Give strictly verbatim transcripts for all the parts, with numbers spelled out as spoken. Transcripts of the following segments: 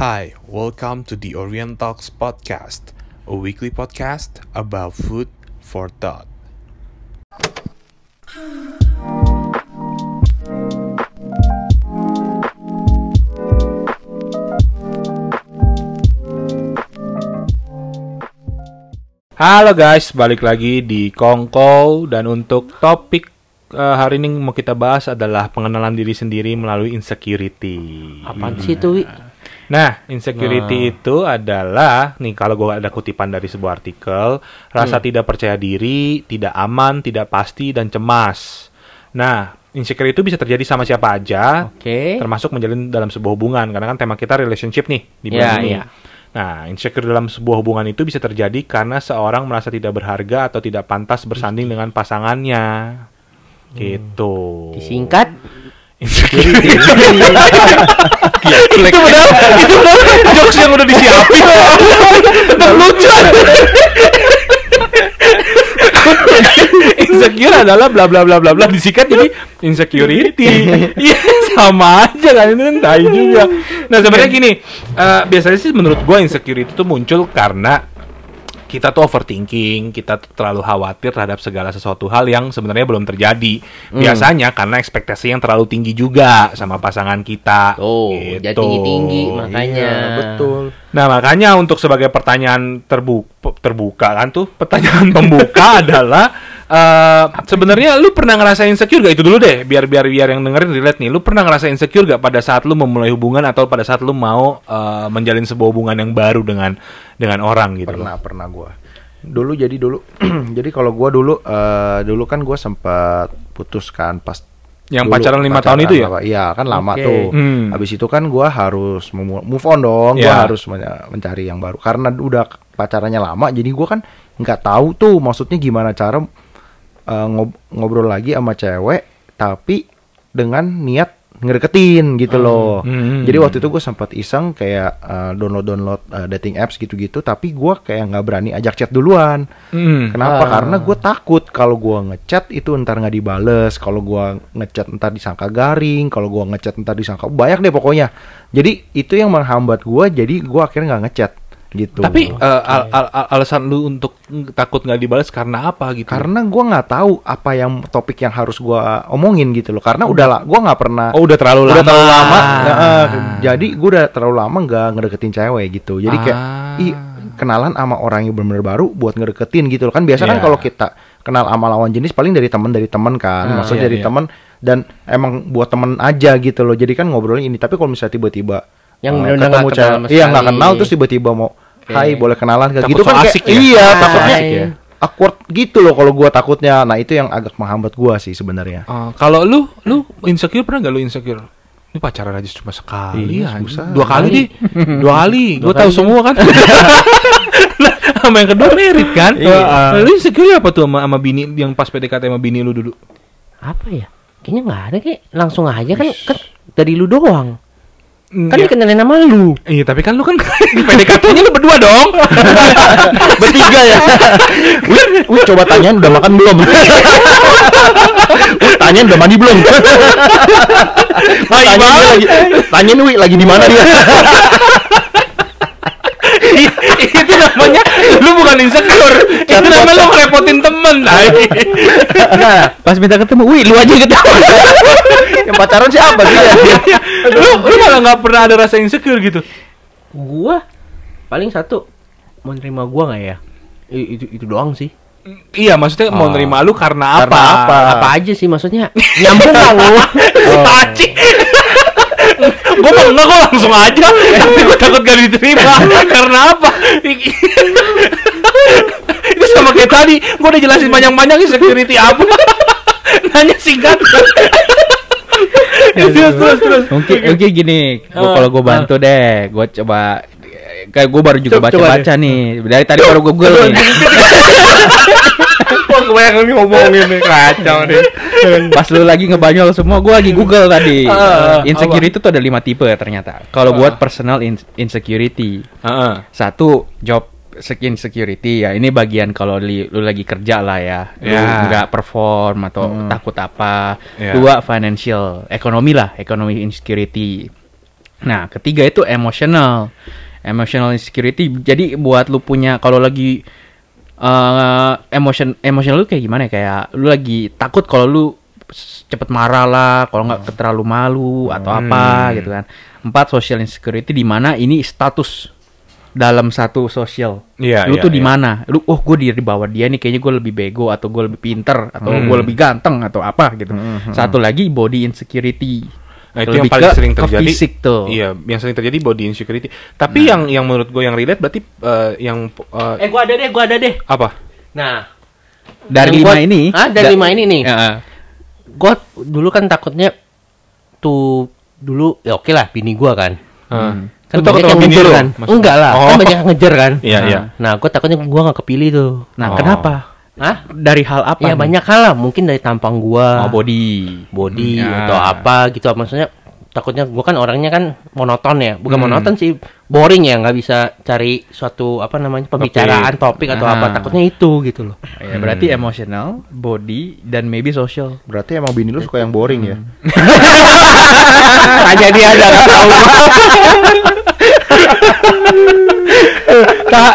Hi, welcome to the Orient Talks podcast, a weekly podcast about food for thought. Halo guys, balik lagi di KONGKOW, dan untuk topik Uh, hari ini mau kita bahas adalah pengenalan diri sendiri melalui insecurity. Apaan sih itu, Wi? Nah, insecurity nah. itu adalah, nih kalau gue ada kutipan dari sebuah artikel, rasa hmm. tidak percaya diri, tidak aman, tidak pasti, dan cemas. Nah, insecurity itu bisa terjadi sama siapa aja, okay. termasuk menjalin dalam sebuah hubungan, karena kan tema kita relationship nih di bulan yeah, ini. Yeah. Nah, insecure dalam sebuah hubungan itu bisa terjadi karena seorang merasa tidak berharga atau tidak pantas bersanding hmm. dengan pasangannya. Gitu. Disingkat insecurity. Itu benar, itu benar jokes yang udah disiapin. Tetap lucu. Insecure adalah bla bla bla bla bla disikat jadi insecurity. Iya, sama aja kan, itu kan tai juga. Nah, sebenarnya gini, uh, biasanya sih menurut gua insecurity itu muncul karena kita tuh overthinking, kita tuh terlalu khawatir terhadap segala sesuatu hal yang sebenarnya belum terjadi. Biasanya mm. karena ekspektasi yang terlalu tinggi juga sama pasangan kita. Oh, gitu. Jadi tinggi-tinggi makanya. Iya, betul. Nah, makanya untuk sebagai pertanyaan terbu- terbuka kan tuh, pertanyaan pembuka adalah uh, sebenarnya lu pernah ngerasain insecure gak? Itu dulu deh, biar biar biar yang dengerin relate nih. Lu pernah ngerasain insecure gak pada saat lu memulai hubungan atau pada saat lu mau uh, menjalin sebuah hubungan yang baru dengan dengan orang gitu? Pernah, loh. pernah gue. Dulu jadi dulu, jadi kalau gue dulu, uh, dulu kan gue sempat putuskan pas yang dulu, pacaran lima tahun itu ya? Iya kan lama okay. tuh. Hmm. Habis itu kan gue harus move on dong. Yeah. Gue harus mencari yang baru karena udah pacarannya lama. Jadi gue kan nggak tahu tuh maksudnya gimana cara uh, ngob- ngobrol lagi sama cewek tapi dengan niat ngereketin gitu loh. Mm-hmm. Jadi waktu itu gue sempat iseng kayak uh, download-download uh, dating apps gitu-gitu, tapi gue kayak nggak berani ajak chat duluan. Mm-hmm. Kenapa? Ah. Karena gue takut kalau gue ngechat itu ntar nggak dibales, kalau gue ngechat ntar disangka garing, kalau gue ngechat ntar disangka banyak deh pokoknya. Jadi itu yang menghambat gue, jadi gue akhirnya nggak ngechat gitu. Tapi okay. uh, al- al- al- alasan lu untuk takut nggak dibalas karena apa gitu? Karena gue nggak tahu apa yang topik yang harus gue omongin gitu loh. Karena udah lah, gue nggak pernah. Oh udah terlalu udah lama. Udah terlalu lama. Nah, uh, jadi gue udah terlalu lama nggak ngedeketin cewek gitu. Jadi kayak ah. ih, kenalan sama orang yang benar-benar baru buat ngedeketin gitu loh. Kan biasa yeah. kan kalau kita kenal sama lawan jenis paling dari teman dari teman kan, ah, maksudnya iya, dari iya. teman dan emang buat teman aja gitu loh. Jadi kan ngobrolnya ini. Tapi kalau misalnya tiba-tiba yang uh, benar-benar nggak kenal, iya nggak kenal terus tiba-tiba mau hai boleh kenalan kayak gitu so kan kayak, ya? Iya takutnya ya? Awkward gitu loh kalau gue takutnya. Nah itu yang agak menghambat gue sih sebenarnya. Uh, kalau lu lu insecure pernah nggak lu insecure? Ini pacaran aja cuma sekali, iya, ya, dua kali deh, dua kali. Gue tahu semua kan. Sama yang kedua merit kan. Iya. Lu insecure apa tuh sama, sama bini yang pas P D K T sama bini lu dulu? Apa ya? Kayaknya nggak ada kayak langsung aja kan, kan dari lu doang. Kan ya. Dikenalin nama lu. Iya tapi kan lu kan P D K T-nya lu berdua dong. Bertiga ya. Wih, wih coba tanyain udah makan belum. Wih tanyain udah mandi belum. Tanyain lagi. Tanyain wih lagi di mana dia. Itu namanya lu bukan insecure. Itu namanya lu ngerepotin temen. Nah, pas minta ketemu, wih lu aja ketawa. Yang pacaran siapa sih? Lu lu malah nggak pernah ada rasa insecure gitu. Gua paling satu mau nerima gua nggak ya? I, itu itu doang sih. Iya maksudnya oh. mau nerima lu karena, karena apa? apa? Apa aja sih maksudnya? Nyambung nggak lu? Taci. Gue mau nggak gue langsung aja, tapi gue takut gak diterima. Karena apa? Itu sama kayak tadi, gue udah jelasin panjang-panjang insecurity apa. Nanya singkat. Ya, terus, terus, terus. Mungkin, mungkin gini, gua, kalau gue bantu deh, gue coba. Kayak gue baru juga baca-baca nih. Dari tadi baru gue Google nih. Wah kebanyakan nih ngomongin nih, kacau nih. Pas lu lagi ngebanyol semua, gue lagi Google tadi. Insecurity itu tuh ada lima tipe ternyata. Kalau buat personal insecurity, satu job insecurity ya. Ini bagian kalau li- lu lagi kerja lah ya, lu yeah. nggak perform atau hmm. takut apa. Yeah. Dua financial, ekonomi lah, ekonomi insecurity. Nah, ketiga itu emotional. Emotional insecurity. Jadi buat lu punya, kalau lagi uh, emotion emotional lu kayak gimana ya? Kayak lu lagi takut kalau lu cepet marah lah, kalau nggak terlalu malu atau hmm. apa gitu kan. Empat, social insecurity, di mana ini status dalam satu sosial, yeah, lu yeah, tuh di mana? Yeah. Lu, oh gue di bawah dia nih, kayaknya gue lebih bego atau gue lebih pinter atau mm. gue lebih ganteng atau apa gitu. Mm-hmm. Satu lagi body insecurity. Nah, itu lebih yang paling ke, sering terjadi. Fisik tuh. Iya, yang sering terjadi body insecurity. Tapi nah. yang yang menurut gue yang relate berarti uh, yang. Uh, eh gue ada deh, gue ada deh. Apa? Nah dari lima gua, ini. Ah dari da- lima ini nih. Uh, gue dulu kan takutnya tuh dulu ya oke okay lah, bini gue kan. Hmm. Kan banyak yang ngejar kan? Enggak lah, oh. kan banyak yang ngejar kan? Iya, nah, iya. Nah, gue takutnya gue gak kepilih tuh. Nah, oh. kenapa? Hah? Dari hal apa? Ya, nih? Banyak hal lah. Mungkin dari tampang gue. Oh, body. Body, ya. Atau apa gitu. Maksudnya, takutnya gue kan orangnya kan monoton ya. Bukan hmm. monoton sih, boring ya. Gak bisa cari suatu, apa namanya, pembicaraan, topik, topik atau nah. apa. Takutnya itu gitu loh. Ya, berarti hmm. emotional, body, dan maybe social. Berarti emang bini lu suka yang boring hmm. ya? Tanya dia ada gak tahu.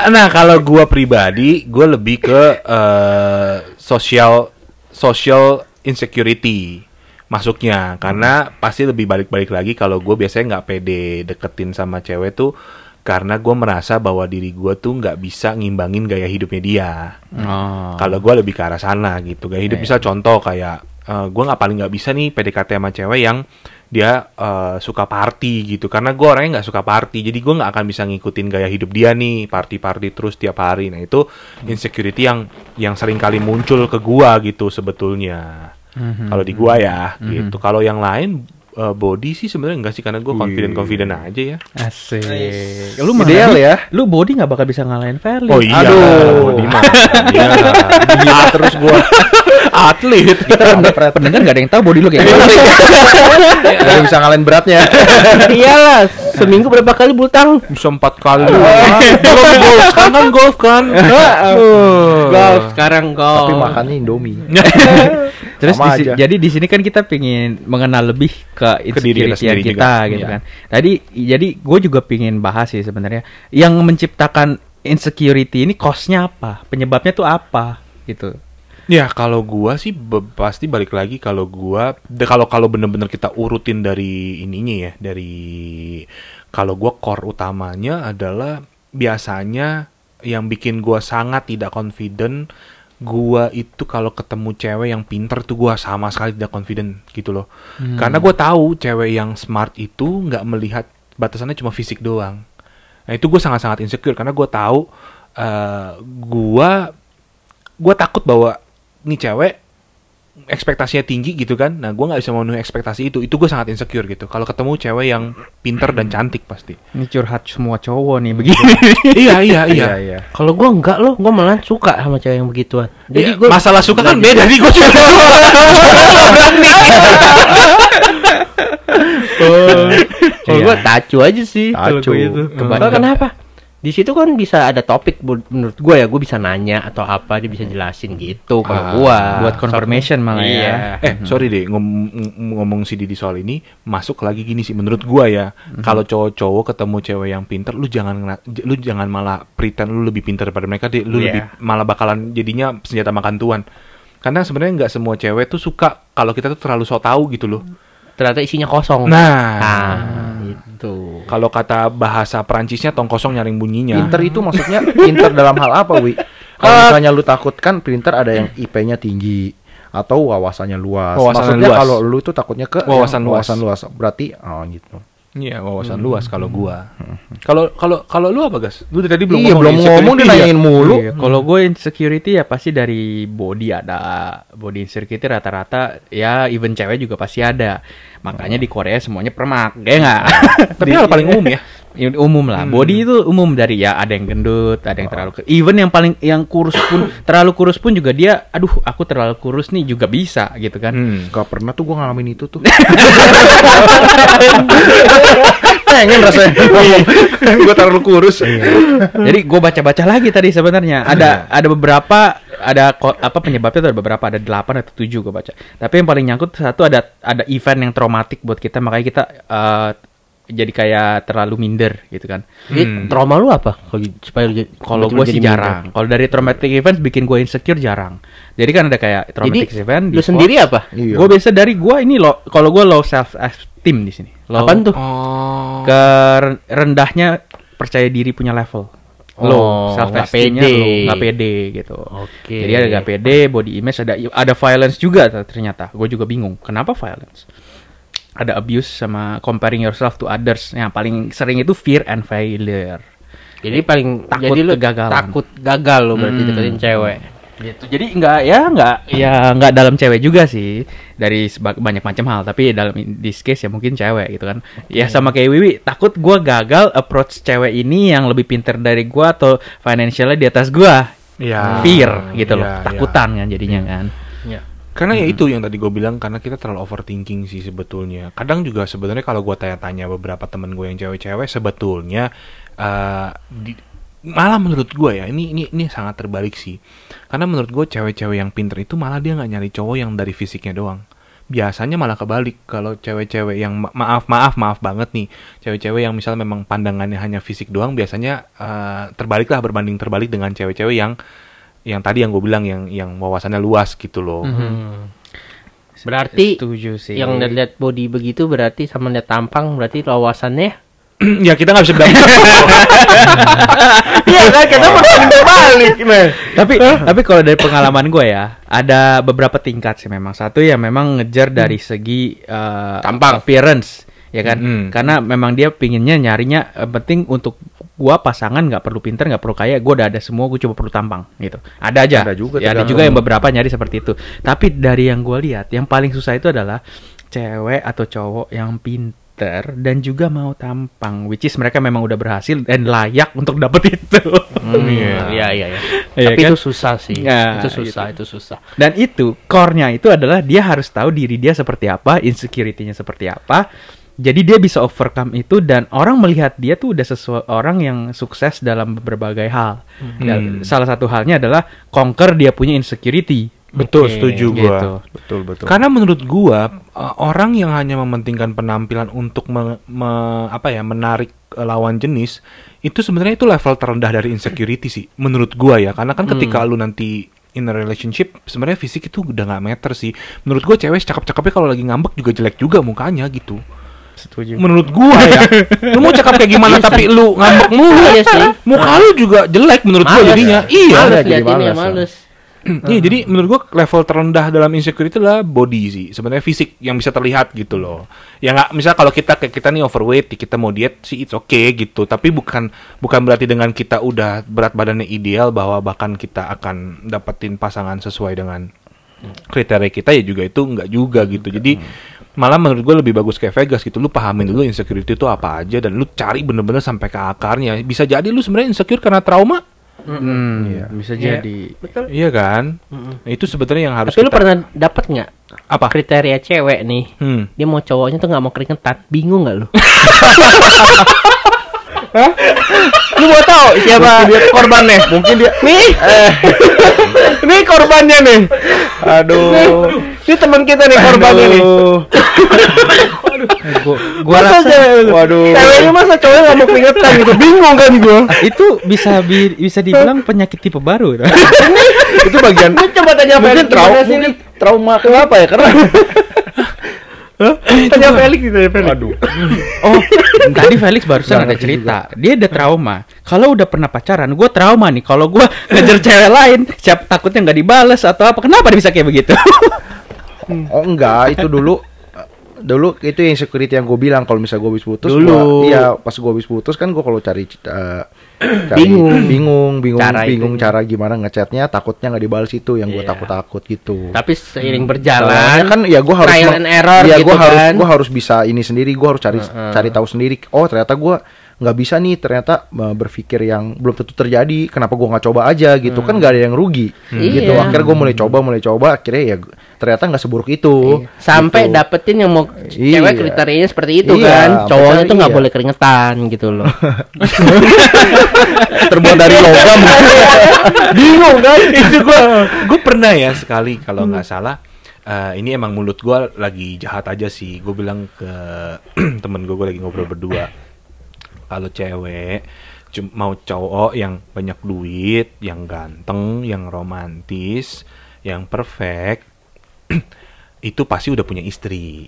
Nah, kalau gue pribadi, gue lebih ke uh, social social insecurity masuknya, karena pasti lebih balik-balik lagi kalau gue biasanya nggak pede deketin sama cewek tuh karena gue merasa bahwa diri gue tuh nggak bisa ngimbangin gaya hidupnya dia. Oh. Kalau gue lebih ke arah sana gitu, gaya hidup. Misal contoh kayak uh, gue nggak paling nggak bisa nih P D K T sama cewek yang dia uh, suka party gitu, karena gue orangnya nggak suka party, jadi gue nggak akan bisa ngikutin gaya hidup dia nih, party-party terus tiap hari. Nah itu insecurity yang yang sering kali muncul ke gue gitu sebetulnya. Mm-hmm. Kalau di gue ya mm-hmm. gitu. Kalau yang lain uh, body sih sebenarnya nggak sih, karena gue confident-confident aja ya. Asik. Nice. Lu ideal ya. Lu body nggak bakal bisa ngalahin Ferli. Oh iya. Aduh. Body mah. Iya. Gila terus gue. Atlet kita pendengar pendengar nggak ada yang tahu body lu kayak gimana. Gak bisa ngalahin beratnya. Iyalah, seminggu berapa kali butang? Bisa empat kali. Belum golf, sekarang golf kan? Golf sekarang golf. Tapi makannya Indomie. Terus di, jadi di sini kan kita pingin mengenal lebih ke insecurity kita, kita gitu kan. Tadi jadi gue juga pingin bahas sih sebenarnya yang menciptakan insecurity ini cause-nya apa, penyebabnya tuh apa gitu. Ya kalau gua sih be- pasti balik lagi kalau gua de- kalau kalau benar-benar kita urutin dari ininya ya, dari kalau gua core utamanya adalah biasanya yang bikin gua sangat tidak confident, gua itu kalau ketemu cewek yang pinter tuh gua sama sekali tidak confident gitu loh. Hmm. Karena gua tahu cewek yang smart itu nggak melihat batasannya cuma fisik doang. Nah itu gua sangat-sangat insecure karena gua tahu uh, gua gua takut bahwa nih cewek ekspektasinya tinggi gitu kan, nah gue nggak bisa memenuhi ekspektasi itu, itu gue sangat insecure gitu. Kalau ketemu cewek yang pintar dan cantik pasti. Ini curhat semua cowok nih begini. iya iya iya. iya, iya. Kalau gue enggak loh, gue malah suka sama cewek yang begituan. Jadi ya, gua, masalah suka kan beda, jadi gue suka. Oh, kalau gue tacu aja sih. Tacu itu. Kebanyakan kenapa? Di situ kan bisa ada topik menurut gue ya, gue bisa nanya atau apa, dia bisa jelasin gitu. Kalau ah, gue buat confirmation malah iya. ya eh mm-hmm. sorry deh ngom- ngomong si Didi soal ini, masuk lagi gini sih menurut gue ya. Mm-hmm. Kalau cowok-cowok ketemu cewek yang pinter, lu jangan lu jangan malah pretend lu lebih pinter daripada mereka deh, lu yeah. lebih malah bakalan jadinya senjata makan tuan, karena sebenarnya nggak semua cewek tuh suka kalau kita tuh terlalu so tau gitu loh, ternyata isinya kosong. Nah, nah gitu. Kalau kata bahasa Perancisnya tong kosong nyaring bunyinya. Pinter itu maksudnya pinter dalam hal apa, Wi? Kalau uh, misalnya lu takut kan pinter ada yang I P-nya tinggi atau wawasannya luas. Wawasan maksudnya kalau lu tuh takutnya ke wawasan, ya, wawasan luas. luas. Berarti oh gitu. Iya, wawasan hmm. luas kalau gua. Kalau hmm. kalau kalau lu apa, Gas? Lu dari tadi belum iya, ngomong. Belum ngomong ditanyain mulu. Iya. Hmm. Kalau gua insecurity ya pasti dari body, ada body insecurity rata-rata ya, even cewek juga pasti ada. Makanya hmm. di Korea semuanya permak, ya enggak? Tapi hal paling umum ya. Umum lah. Hmm. Body itu umum dari ya ada yang gendut, ada yang terlalu kurus. Even yang paling yang kurus pun terlalu kurus pun juga dia, aduh aku terlalu kurus nih juga bisa gitu kan. Hmm. Gak pernah tuh gue ngalamin itu tuh. Pengen rasanya. Gue terlalu kurus. Jadi gue baca-baca lagi tadi sebenarnya. Ada ada beberapa ada ko- apa penyebabnya tuh, ada beberapa, ada delapan atau tujuh gue baca. Tapi yang paling nyangkut satu ada ada event yang traumatik buat kita, makanya kita uh, jadi kayak terlalu minder gitu kan. Jadi hmm. trauma lu apa? Kalau gue sih jarang. Kalau dari traumatic event bikin gue insecure jarang. Jadi kan ada kayak traumatic jadi, event. Lu sendiri apa? Iya. Gue biasa dari gue ini loh. Kalau gue low self esteem di sini. Apaan tuh? Oh. Ke rendahnya percaya diri punya level. Low oh, self esteemnya low, nggak pede gitu. Okay. Jadi ada nggak pede, body image, ada ada violence juga ternyata. Gue juga bingung kenapa violence. Ada abuse sama comparing yourself to others. Yang paling sering itu fear and failure. Jadi paling takut jadi lu kegagalan. Takut gagal lo berarti hmm. deketin cewek. Gitu. Jadi enggak ya enggak ya enggak dalam cewek juga sih. Dari banyak macam hal, tapi dalam this case ya mungkin cewek gitu kan. Okay. Ya sama kayak Wiwi, takut gua gagal approach cewek ini yang lebih pintar dari gua atau financialnya di atas gua. Yeah. Fear gitu yeah, loh, takutan yeah. kan jadinya yeah. kan. Yeah. Karena ya itu yang tadi gue bilang, karena kita terlalu overthinking sih sebetulnya. Kadang juga sebenarnya kalau gue tanya-tanya beberapa temen gue yang cewek-cewek, sebetulnya uh, di, malah menurut gue ya, ini, ini ini sangat terbalik sih. Karena menurut gue cewek-cewek yang pinter itu malah dia gak nyari cowok yang dari fisiknya doang. Biasanya malah kebalik. Kalau cewek-cewek yang maaf, maaf, maaf banget nih, cewek-cewek yang misalnya memang pandangannya hanya fisik doang, biasanya uh, terbalik lah, berbanding terbalik dengan cewek-cewek yang yang tadi yang gue bilang yang yang wawasannya luas gitu loh. Mm-hmm. Berarti setuju sih. Yang lihat body begitu berarti sama lihat tampang berarti wawasannya ya kita nggak bisa bilang. Iya kan kita makin terbalik. Tapi tapi kalau dari pengalaman gue ya ada beberapa tingkat sih memang. Satu ya memang ngejar dari segi uh, tampang appearance ya kan. Mm-hmm. Karena memang dia pinginnya nyarinya uh, penting untuk gua pasangan nggak perlu pinter nggak perlu kaya gua udah ada semua gua cuma perlu tampang gitu ada aja ada juga, ya, ada juga yang beberapa nyari seperti itu tapi dari yang gua lihat yang paling susah itu adalah cewek atau cowok yang pinter dan juga mau tampang which is mereka memang udah berhasil dan layak untuk dapet itu. Hmm, iya iya iya tapi kan? Itu susah sih ya, itu susah gitu. Itu susah dan itu core-nya itu adalah dia harus tahu diri dia seperti apa insecurity-nya seperti apa. Jadi dia bisa overcome itu dan orang melihat dia tuh udah sesuatu orang yang sukses dalam berbagai hal. Hmm. Dan salah satu halnya adalah conquer dia punya insecurity. Betul, okay. Setuju gua. Gitu. Betul, betul. Karena menurut gua orang yang hanya mementingkan penampilan untuk me, me, apa ya, menarik lawan jenis itu sebenarnya itu level terendah dari insecurity sih menurut gua ya. Karena kan ketika hmm. lu nanti in a relationship sebenarnya fisik itu udah enggak matter sih. Menurut gua cewek cakep-cakepnya kalau lagi ngambek juga jelek juga mukanya gitu. Setuju. Menurut gua ya. Lu mau cakap kayak gimana tapi lu ngambek mulu ya sih. Muka lu juga jelek menurut males, gua jadinya. Ya. Iya, males, jadi males. males. Iya, jadi menurut gua level terendah dalam insecurity adalah body sih. Sebenarnya fisik yang bisa terlihat gitu loh. Ya enggak misal kalau kita kayak kita nih overweight, kita mau diet sih it's okay gitu. Tapi bukan bukan berarti dengan kita udah berat badannya ideal bahwa bahkan kita akan dapetin pasangan sesuai dengan kriteria kita ya juga itu enggak juga gitu. Jadi malah menurut gue lebih bagus kayak Vegas gitu. Lu pahamin dulu insecurity itu apa aja dan lu cari bener-bener sampai ke akarnya. Bisa jadi lu sebenarnya insecure karena trauma. Mm-hmm. Yeah. Bisa yeah. jadi. Betul. Iya kan? Mm-hmm. Nah, itu sebetulnya yang harus. Tapi kita... lu pernah dapat nggak? Apa? Kriteria cewek nih. Hmm. Dia mau cowoknya tuh nggak mau keringetan. Bingung nggak lu? Hah? Lu mau tahu siapa dia korbannya? Mungkin dia nih. Eh. Ini korbannya nih. Aduh. Ini teman kita nih korbannya nih. Waduh. Gua, gua rasa waduh. Ceweknya masa cowoknya enggak mau keringetan gitu. Bingung kan gua. Itu bisa bi- bisa dibilang penyakit tipe baru. Itu bagian lu coba tanya Felix trauma sini. Trauma kenapa ya? Karena Huh? Eh, tanya Felix gitu ya Felix. Aduh. Oh, tadi Felix barusan ada cerita. Dia ada trauma. Kalau udah pernah pacaran, gue trauma nih. Kalau gue ngejar cewek lain, siap takutnya nggak dibales atau apa. Kenapa dia bisa kayak begitu? Oh enggak, itu dulu. Dulu itu yang security yang gue bilang kalau misalnya gue habis putus, dulu. Gua, iya pas gue habis putus kan gue kalau cari, uh, cari bingung, bingung, bingung, cara bingung itu. Cara gimana ngechatnya, takutnya nggak dibalas itu yang gue yeah. takut-takut gitu. Tapi seiring berjalan, nah, kan ya gue harus, trial and error ya gitu gue harus, kan? Gue harus bisa ini sendiri, gue harus cari uh-huh. cari tahu sendiri. Oh ternyata gue nggak bisa nih ternyata berpikir yang belum tentu terjadi. Kenapa gue nggak coba aja gitu hmm. kan nggak ada yang rugi hmm. gitu. Iya. Akhirnya gue mulai coba, mulai coba akhirnya ya. Ternyata nggak seburuk itu iya. sampai gitu. Dapetin yang mau iya. cewek kriterianya seperti itu iya, kan cowoknya tuh nggak iya. boleh keringetan gitu loh. Terbuat dari logam. Bingung kan itu gue gue pernah ya sekali kalau nggak hmm. salah uh, ini emang mulut gue lagi jahat aja sih. Gue bilang ke temen gue, gue lagi ngobrol berdua. Kalau cewek mau cowok yang banyak duit, yang ganteng, yang romantis, yang perfect, itu pasti udah punya istri.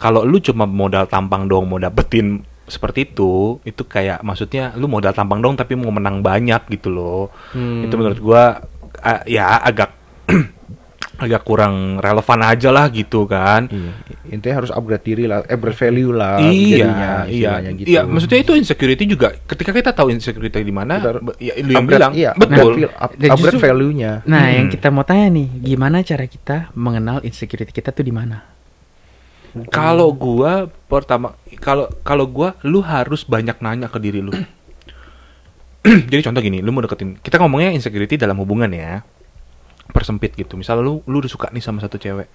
Kalau lu cuma modal tampang doang mau dapetin seperti itu, itu kayak maksudnya lu modal tampang doang tapi mau menang banyak gitu loh. Hmm. Itu menurut gua uh, ya agak agak kurang relevan aja lah gitu kan. Iya. Intinya harus upgrade diri lah, upgrade value lah. Iya, jadinya, iya, gitu. Iya. Maksudnya itu insecurity juga. Ketika kita tahu insecurity di mana, ya lu yang upgrade, bilang, iya, betul. Upgrade, up, upgrade value-nya. Nah, hmm. yang kita mau tanya nih, gimana cara kita mengenal insecurity kita tuh di mana? Hmm. Kalau gua pertama, kalau kalau gua, lu harus banyak nanya ke diri lu. Jadi contoh gini, lu mau deketin. Kita ngomongnya insecurity dalam hubungan ya. Persempit gitu. Misalnya lu lu udah suka nih sama satu cewek,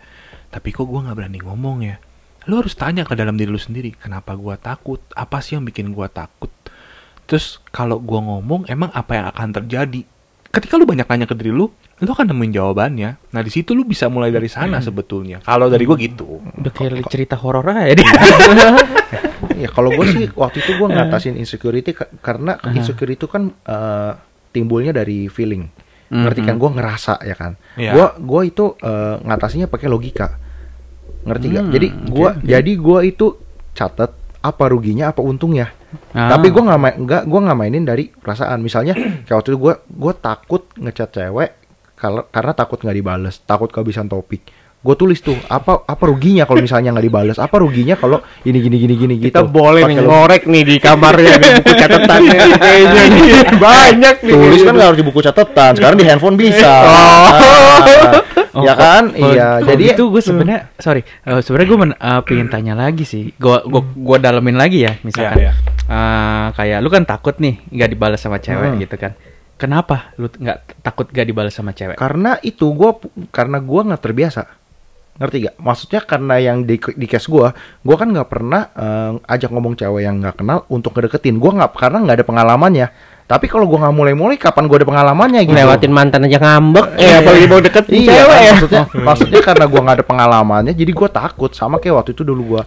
tapi kok gue nggak berani ngomong ya. Lu harus tanya ke dalam diri lu sendiri, kenapa gue takut? Apa sih yang bikin gue takut? Terus kalau gue ngomong, emang apa yang akan terjadi? Ketika lu banyak nanya ke diri lu, lu akan nemuin jawabannya. Nah di situ lu bisa mulai dari sana sebetulnya. Kalau dari gue gitu. Udah kayak cerita horor aja. Ya kalau gue sih waktu itu gue ngatasin insecurity karena insecurity itu kan uh, timbulnya dari feeling. Ngerti kan, gue ngerasa ya kan, yeah. gue gue itu uh, ngatasinya pakai logika, ngerti gak? Hmm, jadi gue okay, okay. jadi gue itu catat apa ruginya apa untungnya, ah. tapi gue nggak nggak gue nggak mainin dari perasaan. Misalnya kayak waktu itu gue gue takut ngechat cewek kar- karena takut nggak dibales, takut kehabisan topik. Gue tulis tuh apa apa ruginya kalau misalnya nggak dibales, apa ruginya kalau ini gini gini gini gitu. Kita boleh nih ngorek nih di kamarnya di buku catatannya kayaknya nih banyak nih. Tulis kan nggak harus di buku catatan, sekarang di handphone bisa. Oh. Nah, oh, ya kan, oh, iya. Oh, jadi itu gue sebenarnya uh, sorry, uh, sebenarnya gue men- uh, pengen tanya lagi sih. Gue gue gue dalemin lagi ya, misalkan yeah, yeah. Uh, kayak lu kan takut nih nggak dibales sama cewek hmm. gitu kan. Kenapa lu nggak takut nggak dibales sama cewek? Karena itu gue karena gue nggak terbiasa. Ngerti gak? Maksudnya karena yang di, di case gue, gue kan gak pernah uh, ajak ngomong cewek yang gak kenal untuk ngedeketin. Gue gak, karena gak ada pengalamannya. Tapi kalau gue gak mulai-mulai, kapan gue ada pengalamannya gitu? Lewatin mantan aja ngambek, eh, ya apalagi mau deketin iya, cewek ya. Maksudnya, maksudnya karena gue gak ada pengalamannya, jadi gue takut. Sama kayak waktu itu dulu gue,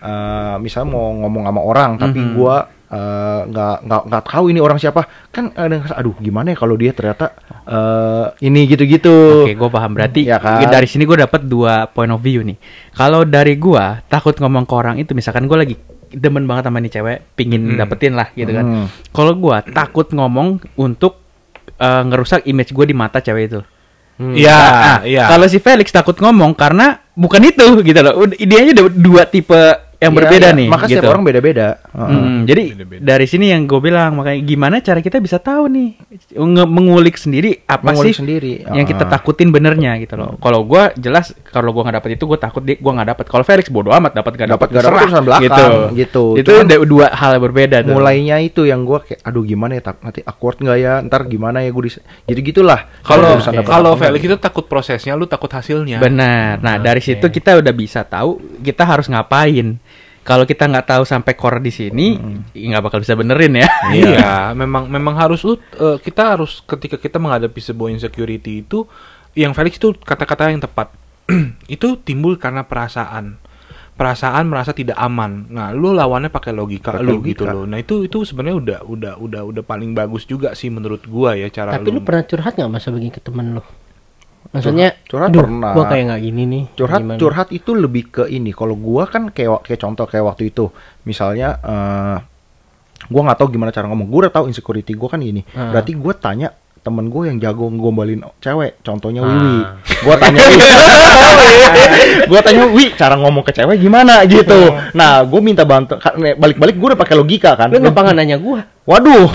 uh, misalnya mau ngomong sama orang, tapi mm-hmm. gue uh, gak, gak, gak tahu ini orang siapa. Kan ada yang ngerasa, aduh gimana ya kalau dia ternyata... Uh, ini gitu-gitu. Oke, gue paham. Berarti ya kan? Dari sini gue dapat dua point of view nih. Kalau dari gue takut ngomong ke orang itu, misalkan gue lagi demen banget sama nih cewek, pingin hmm. dapetin lah gitu kan. Hmm. Kalau gue takut ngomong untuk uh, ngerusak image gue di mata cewek itu. Iya. Hmm. Nah, ya. Kalau si Felix takut ngomong karena bukan itu gitu loh. Ideanya ada dua tipe yang ya, berbeda ya. Nih. Makanya gitu. Setiap orang beda-beda. Uh-huh. Hmm, jadi beda-beda. Dari sini yang gue bilang, makanya gimana cara kita bisa tahu nih, nge- mengulik sendiri apa mengulik sih sendiri. Uh-huh. Yang kita takutin benernya gitu loh. Uh-huh. Kalau gue jelas, kalau gue nggak dapet itu gue takut gue nggak dapet. Kalau Felix bodo amat dapet nggak dapet, dapet serah gitu. Gitu. Itu ada dua hal berbeda. Tuh. Mulainya itu yang gue kayak, aduh gimana ya tak, nanti awkward nggak ya, ntar gimana ya gue dis, jadi gitulah. Kalau okay. kalau Felix itu takut prosesnya, lu takut hasilnya. Benar. Nah dari okay. situ kita udah bisa tahu kita harus ngapain. Kalau kita nggak tahu sampai core di sini, nggak hmm. bakal bisa benerin ya. Iya, memang memang harus lu uh, kita harus ketika kita menghadapi sebuah insecurity itu, yang Felix itu kata-kata yang tepat. Itu timbul karena perasaan, perasaan merasa tidak aman. Nah, lu lawannya pakai logika Pake lu logika. Gitu loh. Nah itu itu sebenarnya udah udah udah udah paling bagus juga sih menurut gua ya cara. Tapi lu, lu pernah curhat nggak masa begini ke temen lu? Maksudnya curhat, curhat aduh, pernah. Gua kayak nggak gini nih. Curhat gimana? Curhat itu lebih ke ini. Kalau gua kan kayak kayak contoh kayak waktu itu, misalnya uh, gua nggak tahu gimana cara ngomong. Gua udah tahu insecurity gua kan ini. Uh. Berarti gua tanya temen gue yang jago ngegombalin cewek, contohnya ah. Wiwi, gue tanya, gue tanya Wiwi cara ngomong ke cewek gimana gitu. Nah, gue minta bantu, balik-balik gue udah pakai logika kan. Lu ngapain nanya gue? Waduh,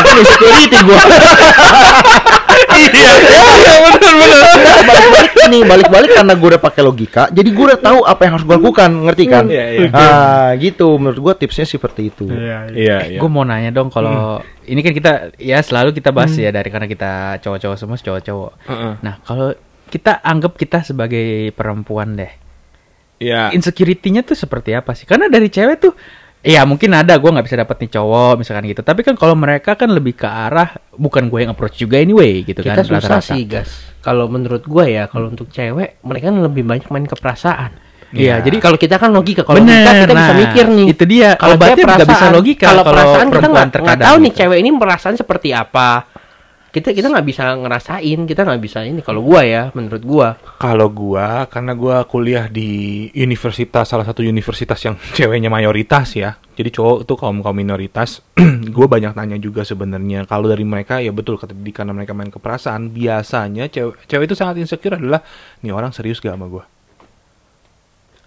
makin insecurity gue. Iya, iya benar-benar. Balik-balik nih, balik-balik karena gue udah pakai logika, jadi gue udah tahu apa yang harus gue lakukan, ngerti kan? Ah, gitu. Menurut gue tipsnya seperti itu. Iya. Gue mau nanya dong kalau ini kan kita ya selalu kita bahas hmm. ya dari karena kita cowok-cowok semua cowok-cowok. Uh-uh. Nah kalau kita anggap kita sebagai perempuan deh, yeah. insecurity-nya tuh seperti apa sih? Karena dari cewek tuh, ya mungkin ada gue nggak bisa dapet nih cowok misalkan gitu. Tapi kan kalau mereka kan lebih ke arah bukan gue yang approach juga anyway gitu kita kan. Kita susah rata-rata. Sih guys. Kalau menurut gue ya, kalau untuk cewek mereka lebih banyak main ke perasaan. Iya, ya, jadi kalau kita kan logika, kalau logika kita nah, bisa mikir nih. Itu dia. Kalau dia perasaan, bisa logika. Kalau perasaan kita nggak tahu gitu. Nih cewek ini perasaan seperti apa. Kita kita nggak bisa ngerasain, kita nggak bisa ini. Kalau gua ya, menurut gua. Kalau gua, karena gua kuliah di universitas, salah satu universitas yang ceweknya mayoritas ya. Jadi cowok itu kaum kaum minoritas. Gua banyak tanya juga sebenarnya. Kalau dari mereka ya betul kata Didi, karena mereka main ke perasaan. Biasanya cewek cewek itu sangat insecure adalah, nih orang serius gak sama gua?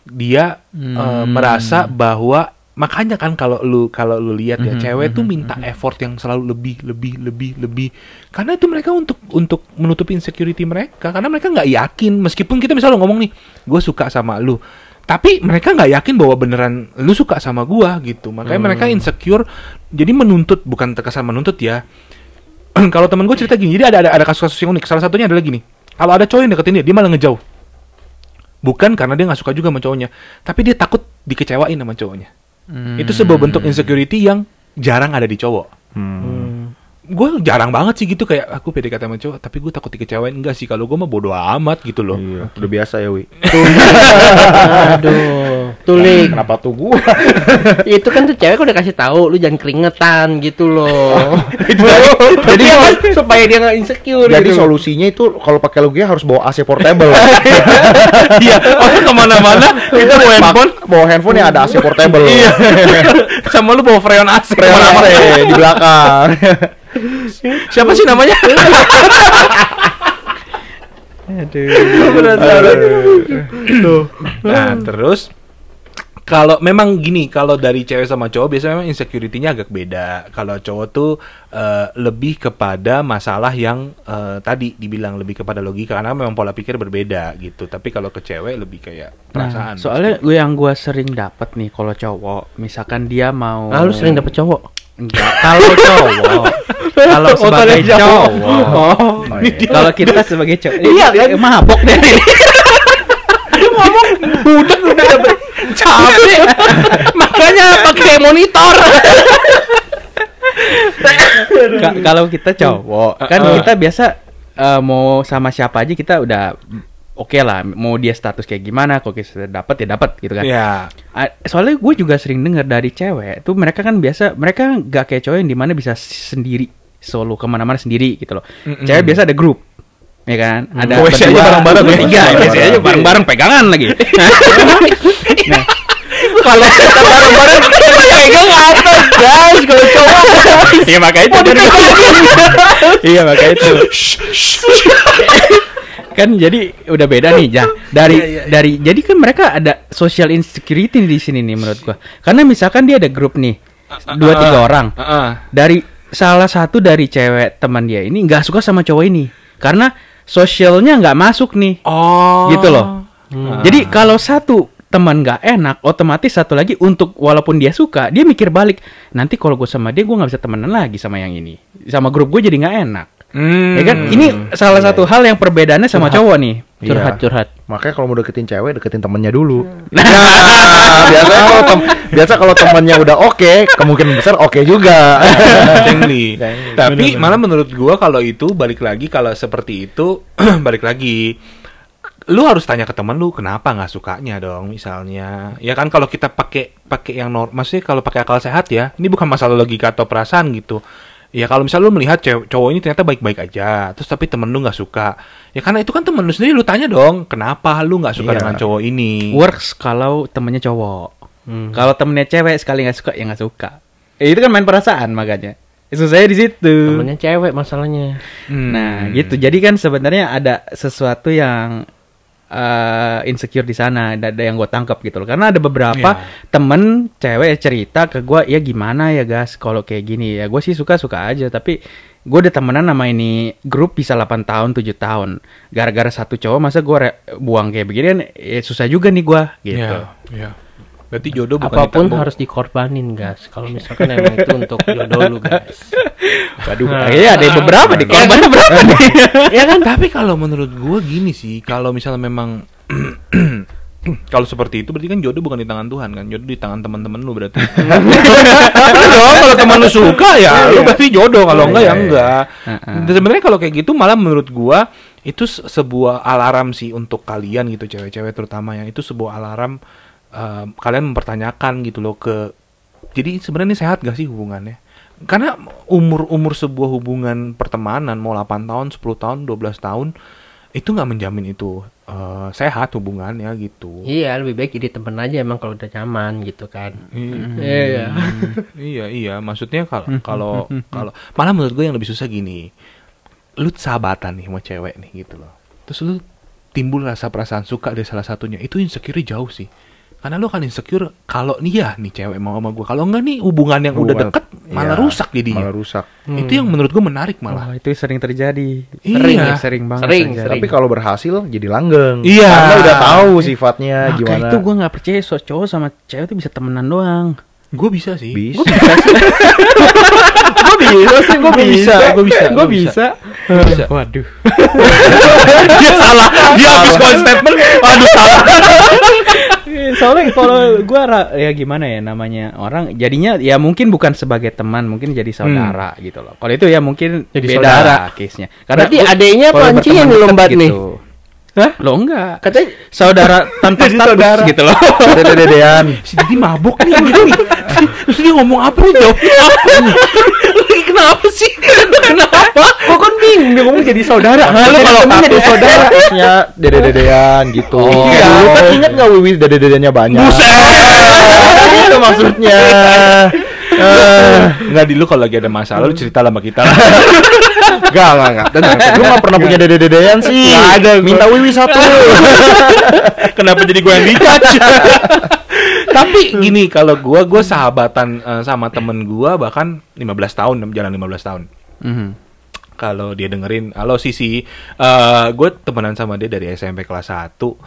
Dia hmm. e, merasa bahwa, makanya kan kalau lu kalau lu lihat ya, mm-hmm. cewek tuh minta effort yang selalu lebih lebih lebih lebih karena itu mereka untuk untuk menutupi insecurity mereka, karena mereka nggak yakin. Meskipun kita misalnya ngomong nih, gue suka sama lu, tapi mereka nggak yakin bahwa beneran lu suka sama gue gitu, makanya hmm. mereka insecure, jadi menuntut, bukan terkesan menuntut ya. Kalau teman gue cerita gini, jadi ada ada ada kasus-kasus yang unik. Salah satunya adalah gini, kalau ada cowok yang deketin dia, dia malah ngejauh, bukan karena dia nggak suka juga sama cowoknya, tapi dia takut dikecewain sama cowoknya. Hmm. Itu sebuah bentuk insecurity yang jarang ada di cowok. Hmm. Gue jarang banget sih gitu, kayak aku P D K T sama cowok tapi gue takut dikecewain. Enggak sih, kalau gue mah bodo amat gitu loh. Iya, udah biasa ya, Wi. Aduh, tulik. Kenapa tuh gue? Itu kan tuh cewek udah kasih tahu, lu jangan keringetan gitu loh. Itu, jadi supaya dia nggak insecure. Jadi gitu. Solusinya itu kalau pakai logika harus bawa A C portable. Iya, orang kemana-mana kita bawa handphone, bawa handphone yang ada A C portable. Iya. Sama lu bawa freon A C, freon A C di belakang. Siapa sih namanya? Aduh. Aduh. Nah, terus kalau memang gini, kalau dari cewek sama cowok biasanya memang insecurity-nya agak beda. Kalau cowok tuh uh, lebih kepada masalah yang uh, tadi dibilang lebih kepada logika, karena memang pola pikir berbeda gitu. Tapi kalau ke cewek lebih kayak perasaan. Nah, soalnya gue yang gue sering dapat nih kalau cowok, misalkan dia mau. Lalu sering dapat cowok. Enggak, kalau cowok, kalau sebagai cowok, oh, iya. Kalau kita sebagai cowok, iya, iya, mabok deh. Lu ngomong budak udah dapet capek, makanya pakai monitor. K- kalau kita cowok, kan uh, kita biasa uh, mau sama siapa aja kita udah oke okay lah, mau dia status kayak gimana, kalau kita dapat ya dapat gitu kan. Yeah. Soalnya gue juga sering dengar dari cewek tuh, mereka kan biasa, mereka gak kayak cowok yang dimana bisa sendiri solo kemana-mana sendiri gitu loh. Mm-mm. Cewek biasa ada grup, ya kan? Ada berdua, bareng-bareng, bertiga, biasanya bareng-bareng pegangan lagi. Nah, kalau kita bareng-bareng pegang apa guys, kalau cowok ya makanya itu. Iya makanya itu. Kan jadi udah beda nih, Jah. Dari yeah, yeah, yeah. dari jadi kan mereka ada social insecurity di sini nih menurut gua. Karena misalkan dia ada grup nih, dua uh, uh, tiga orang. Uh, uh. Dari salah satu dari cewek teman dia ini enggak suka sama cowok ini karena sosialnya enggak masuk nih. Oh. Gitu loh. Hmm. Jadi kalau satu teman enggak enak, otomatis satu lagi untuk walaupun dia suka, dia mikir balik, nanti kalau gua sama dia gua enggak bisa temenan lagi sama yang ini. Sama grup gua jadi enggak enak. Hmm. Ya kan, ini salah satu hal yang perbedaannya sama curhat. Cowok nih, curhat-curhat. Iya. Makanya kalau mau deketin cewek, deketin temennya dulu. Nah, biasa kalau tem- biasa kalau temennya udah oke, okay, kemungkinan besar oke okay juga. Dengli. Tapi malah menurut gua kalau itu balik lagi, kalau seperti itu balik lagi, lu harus tanya ke temen lu kenapa nggak sukanya dong misalnya. Ya kan kalau kita pakai pakai yang normal, maksudnya kalau pakai akal sehat ya, ini bukan masalah logika atau perasaan gitu. Ya kalau misalnya lu melihat cewek, cowok ini ternyata baik-baik aja, terus tapi temen lu gak suka, ya karena itu kan temen lu sendiri, lu tanya dong kenapa lu gak suka yeah. dengan cowok ini. Works kalau temennya cowok. hmm. Kalau temennya cewek sekali gak suka, ya gak suka. eh, Itu kan main perasaan, makanya susahnya di situ. Temennya cewek masalahnya. hmm. Nah gitu, jadi kan sebenarnya ada sesuatu yang Uh, insecure di sana, ada yang gue tangkap gitu loh. Karena ada beberapa yeah. temen cewek cerita ke gue, ya gimana ya guys kalau kayak gini, ya gue sih suka-suka aja, tapi gue udah temenan sama ini grup bisa delapan tahun, tujuh tahun, gara-gara satu cowok masa gue re- buang kayak begini kan, ya susah juga nih gue gitu. yeah. Yeah. Berarti jodoh bukan apapun ditambung. Harus dikorbanin guys, kalau misalkan emang itu untuk jodoh lu guys. Waduh, kayaknya ada beberapa di korbannya berapa nih. Ya kan? Tapi kalau menurut gue gini sih, kalau misalnya memang Kalau seperti itu berarti kan jodoh bukan di tangan Tuhan kan, jodoh di tangan teman-teman lu berarti. Kalau teman lu suka ya, lu berarti jodoh, kalau enggak ya enggak. Sebenarnya kalau kayak gitu malah menurut gua itu sebuah alarm sih untuk kalian gitu, cewek-cewek terutama ya, itu sebuah alarm uh, kalian mempertanyakan gitu loh ke. Jadi sebenarnya ini sehat gak sih hubungannya? Karena umur-umur sebuah hubungan pertemanan mau delapan tahun, sepuluh tahun, dua belas tahun itu nggak menjamin itu uh, sehat hubungannya gitu. Iya, lebih baik jadi temen aja emang kalau udah nyaman gitu kan. Mm-hmm. Iya, iya, iya. Maksudnya kalau kalau kalau malah menurut gue yang lebih susah gini, lu sahabatan nih sama cewek nih gitu loh. Terus lu timbul rasa perasaan suka dari salah satunya, itu insecure jauh sih. Karena lu kan insecure kalau nih ya nih cewek mau sama gue, kalau enggak nih hubungan yang hubungan, udah deket malah ya, rusak jadinya. Malah rusak. Hmm. Itu yang menurut gue menarik malah. Oh, itu sering terjadi. Sering, iya. ya, sering banget. Sering, sering. Tapi kalau berhasil jadi langgeng. Iya. Karena udah tahu sifatnya nah, gimana. Itu gue nggak percaya so cowok sama cewek itu bisa temenan doang. Gue bisa sih. Bisa. Gue bisa sih. Gue bisa. Gue bisa. Gue bisa. Bisa. bisa. Waduh. Dia salah. Dia habis point statement. Waduh salah. Soalnya kalau gue ya gimana ya namanya orang jadinya ya mungkin bukan sebagai teman, mungkin jadi saudara hmm. gitu loh. Kalau itu ya mungkin jadi beda saudara case-nya. Karena berarti adanya panci yang lombat gitu nih. Hah? Lo enggak. Katanya saudara tanpa status saudara gitu loh. Dede-dedean. Si Didi mabuk nih gitu. Terus dia ngomong apa nih, Dok? Kenapa sih? Kenapa? Kok kan bingung dia ngomong jadi saudara. Kalau kalau jadi saudara ya dede-dedean gitu. Oh, iya, lu kan ingat enggak Wiwi dede-dedeannya banyak. Buset. Itu maksudnya. Eh, enggak di lu kalau lagi ada masalah lu cerita sama kita. Enggak, enggak, enggak. Lu enggak pernah punya dede-dedean sih. Enggak ada. Minta Wiwi satu. Kenapa jadi gue yang dicaci? Tapi gini, kalau gue, gue sahabatan uh, sama temen gue bahkan lima belas tahun, jalan lima belas tahun. Mm-hmm. Kalau dia dengerin, halo Sisi, uh, gue temenan sama dia dari S M P kelas satu.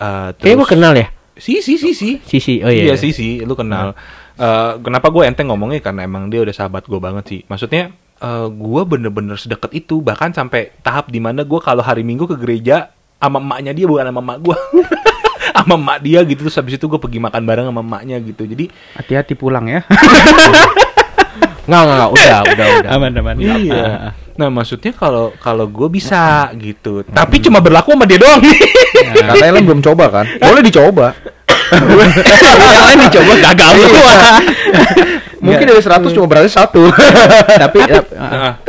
Uh, terus... Kayaknya gue kenal ya? Sisi, Sisi. Sisi, oh iya. Iya, Sisi, lu kenal. Uh, kenapa gue enteng ngomongnya? Karena emang dia udah sahabat gue banget sih. Maksudnya, uh, gue bener-bener sedekat itu. Bahkan sampai tahap dimana gue kalau hari Minggu ke gereja, sama emaknya dia bukan sama emak gue. Sama emak dia gitu, terus habis itu gue pergi makan bareng sama emaknya gitu. Jadi hati-hati pulang ya. Nggak, nggak, udah, udah, udah. Aman, aman. Iya. Nah, maksudnya kalau kalau gue bisa gitu, tapi cuma berlaku sama dia doang. Nah, katanya lo belum coba kan? Boleh dicoba. Yang lain dicoba gagal semua. Mungkin dari seratus cuma berarti satu. Tapi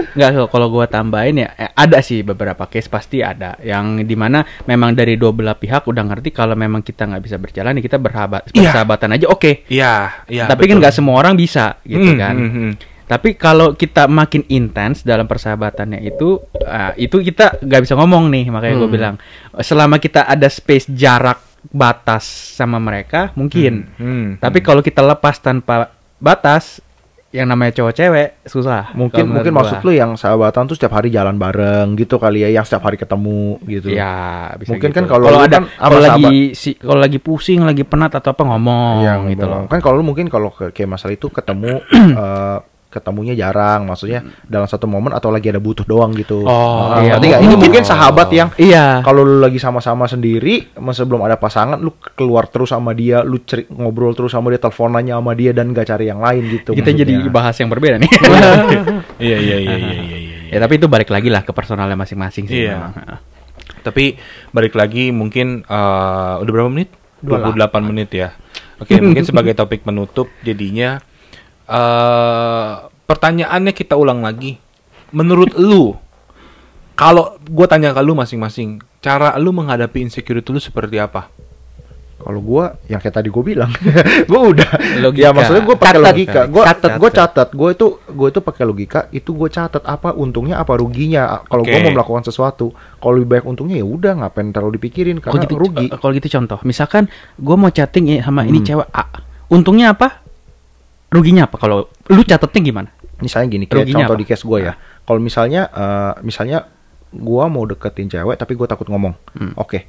nggak, so kalau gue tambahin ya ada sih beberapa case pasti ada yang dimana memang dari dua belah pihak udah ngerti kalau memang kita nggak bisa berjalan ya kita berhabat, bersahabatan yeah. aja oke. Okay. Iya. Yeah, yeah, tapi betul. Kan nggak semua orang bisa gitu mm, kan. Mm, mm. Tapi kalau kita makin intens dalam persahabatannya itu uh, itu kita nggak bisa ngomong nih makanya mm. gue bilang selama kita ada space jarak batas sama mereka mungkin. Mm, mm, tapi mm. kalau kita lepas tanpa batas yang namanya cowok cewek susah. Mungkin mungkin gua. Maksud lu yang sahabatan tuh setiap hari jalan bareng gitu kali ya, yang setiap hari ketemu gitu. Ya, bisa mungkin gitu. Kan kalau ada kalau lagi si, kalau lagi pusing, lagi penat atau apa ngomong ya, gitu loh. Kan kalau lu mungkin kalau kayak masalah itu ketemu uh, ketemunya jarang, maksudnya dalam satu momen atau lagi ada butuh doang gitu. Oh, nah, iya. Ini oh. mungkin sahabat yang iya. Kalau lu lagi sama-sama sendiri, masa belum ada pasangan, lu keluar terus sama dia, lu ceri- ngobrol terus sama dia, teleponannya sama dia dan gak cari yang lain gitu. Kita maksudnya. Jadi bahas yang berbeda nih. Iya, iya, iya, iya, iya. Ya tapi itu balik lagi lah ke personalnya masing-masing sih. Iya. Tapi balik lagi mungkin uh, udah berapa menit? dua puluh delapan menit ya. Oke, mungkin sebagai topik penutup jadinya. Uh, pertanyaannya kita ulang lagi. Menurut lu, kalau gue tanya ke lu masing-masing, cara lu menghadapi insecurity lu seperti apa? Kalau gue, yang kayak tadi gue bilang, gue udah. Logika. Ya maksudnya gue pakai logika. Gue catat, gue catat. Gue itu, gue itu pakai logika. Itu gue catat apa untungnya, apa ruginya. Kalau okay. gue mau melakukan sesuatu, kalau lebih banyak untungnya ya udah, ngapain terlalu dipikirin karena gitu, rugi. Uh, kalau gitu contoh, misalkan gue mau chatting sama ini hmm. cewek A, untungnya apa? Ruginya apa kalau lu catatnya gimana? Misalnya gini, kayak contoh apa? Di case gue ya. Kalau misalnya, uh, misalnya gue mau deketin cewek tapi gue takut ngomong. Hmm. Oke, okay.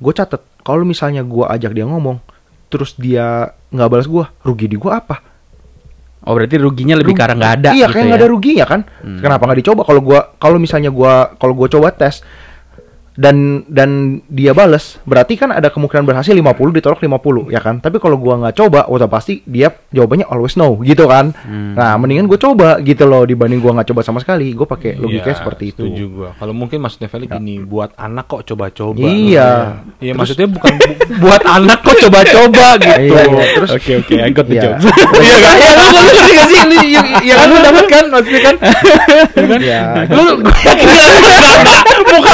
gue catat. Kalau misalnya gue ajak dia ngomong, terus dia nggak balas gue, rugi di gue apa? Oh berarti ruginya lebih karena nggak ada. Iya, gitu kayak nggak ya? Ada ruginya kan? Hmm. Kenapa nggak dicoba? Kalau gue, kalau misalnya gue, kalau gue coba tes. dan dan dia bales, berarti kan ada kemungkinan berhasil lima puluh ditolak lima puluh ya kan. Tapi kalau gua nggak coba, udah pasti dia jawabannya always no gitu kan. Hmm. Nah, mendingan gua coba gitu loh dibanding gua nggak coba sama sekali. Gua pakai logika ya, seperti itu. Setuju gua. Kalau mungkin maksudnya Feli ya. Gini, buat anak kok coba-coba. Iya. Iya, ya, maksudnya bukan bu- buat anak kok coba-coba gitu. Iya, terus oke oke, I got the job. Iya kan? Iya lu lu enggak sih ini ya kan lu dapat kan maksudnya kan. Iya. Lu bukan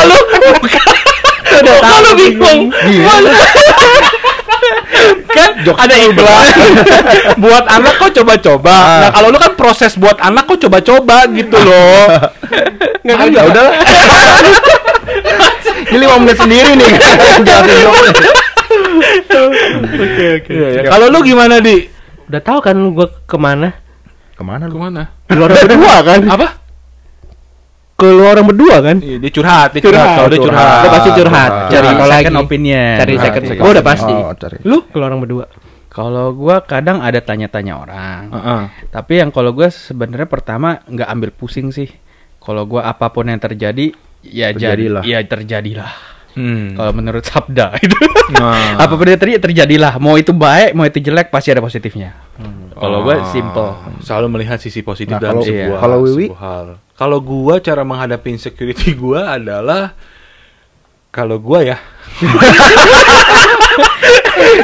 lu udah oh, tahu bingung kan ada iklan buat anak kok coba-coba. Nah, kalau lu kan proses buat anak kok coba-coba gitu loh. Nggak ah, ya udahlah. Ini lima menit sendiri nih. Oke oke. Kalau lu gimana, Di? Udah tahu kan lu gua kemana? Kemana lu? Kemana? Luar berdua kan? Apa? Keluar orang berdua kan? Iya, dia curhat, dia curhat, curhat. Oh, dia curhat. Udah pasti curhat. curhat. Cari kalau lagi opinion. Cari second. second. Oh, udah pasti. Oh, lu keluar orang berdua. Kalau gua kadang ada tanya-tanya orang. Uh-uh. Tapi yang kalau gua sebenarnya pertama enggak ambil pusing sih. Kalau gua apapun yang terjadi, ya terjadilah. Jadi, ya terjadilah. Hmm. Kalau menurut sabda itu. Nah. Apapun yang terjadi, terjadilah. Mau itu baik, mau itu jelek, pasti ada positifnya. Hmm. Kalau oh. gua simple, selalu melihat sisi positif nah, dalam kalau, sebuah, iya. kalau Wiwi, sebuah hal. Kalau gua cara menghadapi insecurity gua adalah kalau gua ya.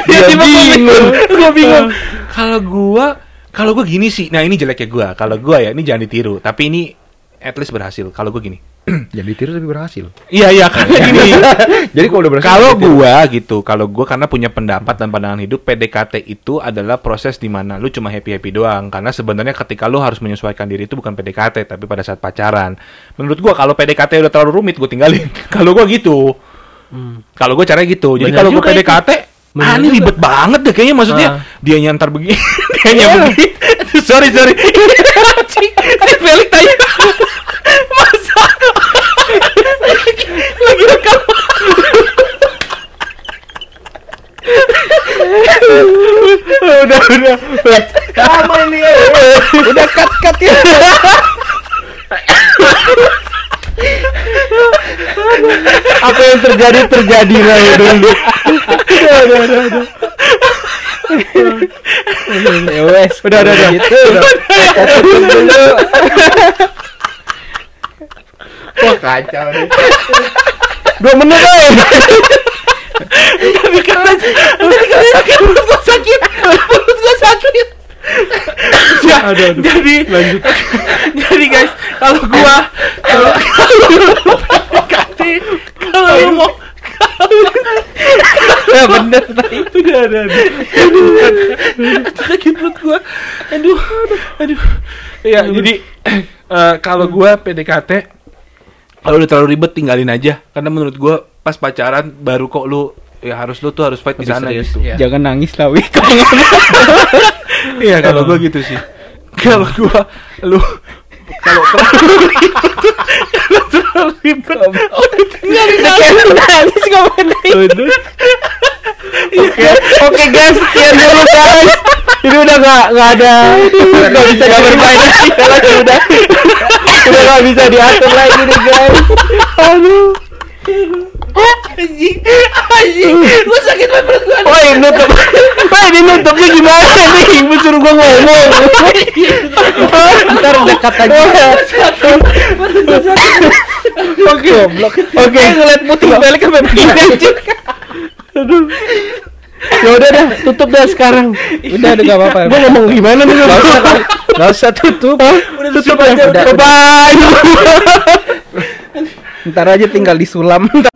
Dia bingung. Gua bingung. Kalau gua, kalau gua gini sih. Nah, ini jeleknya gua. Kalau gua ya, ini jangan ditiru. Tapi ini at least berhasil. Kalau gue gini, ya ditiru tapi berhasil. Iya iya karena gini. Jadi kalau udah berhasil. Kalau gue gitu, kalau gue karena punya pendapat dan pandangan hidup, P D K T itu adalah proses di mana lu cuma happy happy doang. Karena sebenarnya ketika lu harus menyesuaikan diri itu bukan P D K T tapi pada saat pacaran. Menurut gue kalau P D K T udah terlalu rumit gue tinggalin. Kalau gue gitu, hmm. kalau gue caranya gitu. Jadi kalau gue P D K T, ah ini ribet banget deh kayaknya maksudnya ah. dia nyantar begini, dia yeah. begini. Sorry sorry. Si Felix tanya masa lagi lagi rekam. Udah udah. Kamu ini udah cut cut ya. Apa yang terjadi terjadi lah dulu. Udah udah udah. udah. Ya wes, udah udah udah. Wah kacau nih. Dua menit aja. Tapi karena sakit, perut gua sakit, perut gua sakit. Ya, aduh, aduh. Jadi lanjut. Jadi guys, kalau gua kalau kalau lu mau ya bener tadi itu udah ada sakit perut gue aduh aduh ya jadi uh, kalau gue P D K T kalau udah terlalu ribet tinggalin aja karena menurut gue pas pacaran baru kok lu ya harus lu tuh harus fight di sana gitu ya. Jangan nangis lah wi iya kalau gue gitu sih kalau gue lu kalau terlalu terlalu ribet tinggalin aja oke oke guys sekian dulu guys ini udah nggak nggak ada nggak bisa nggak bermain lagi lagi udah udah nggak bisa diatur lagi nih guys aduh anjing anjing gua sakit banget perut gua woi nutup woi ini nutupnya gimana nih ibu suruh gua ngomong ntar dekat aja oke oke ngeliat putih balik ke anjing aduh ya udah dah tutup dah sekarang udah udah gak apa-apa gua ngomong gimana nih gak usah gak usah tutup udah tutup aja bye bye ntar aja tinggal disulam.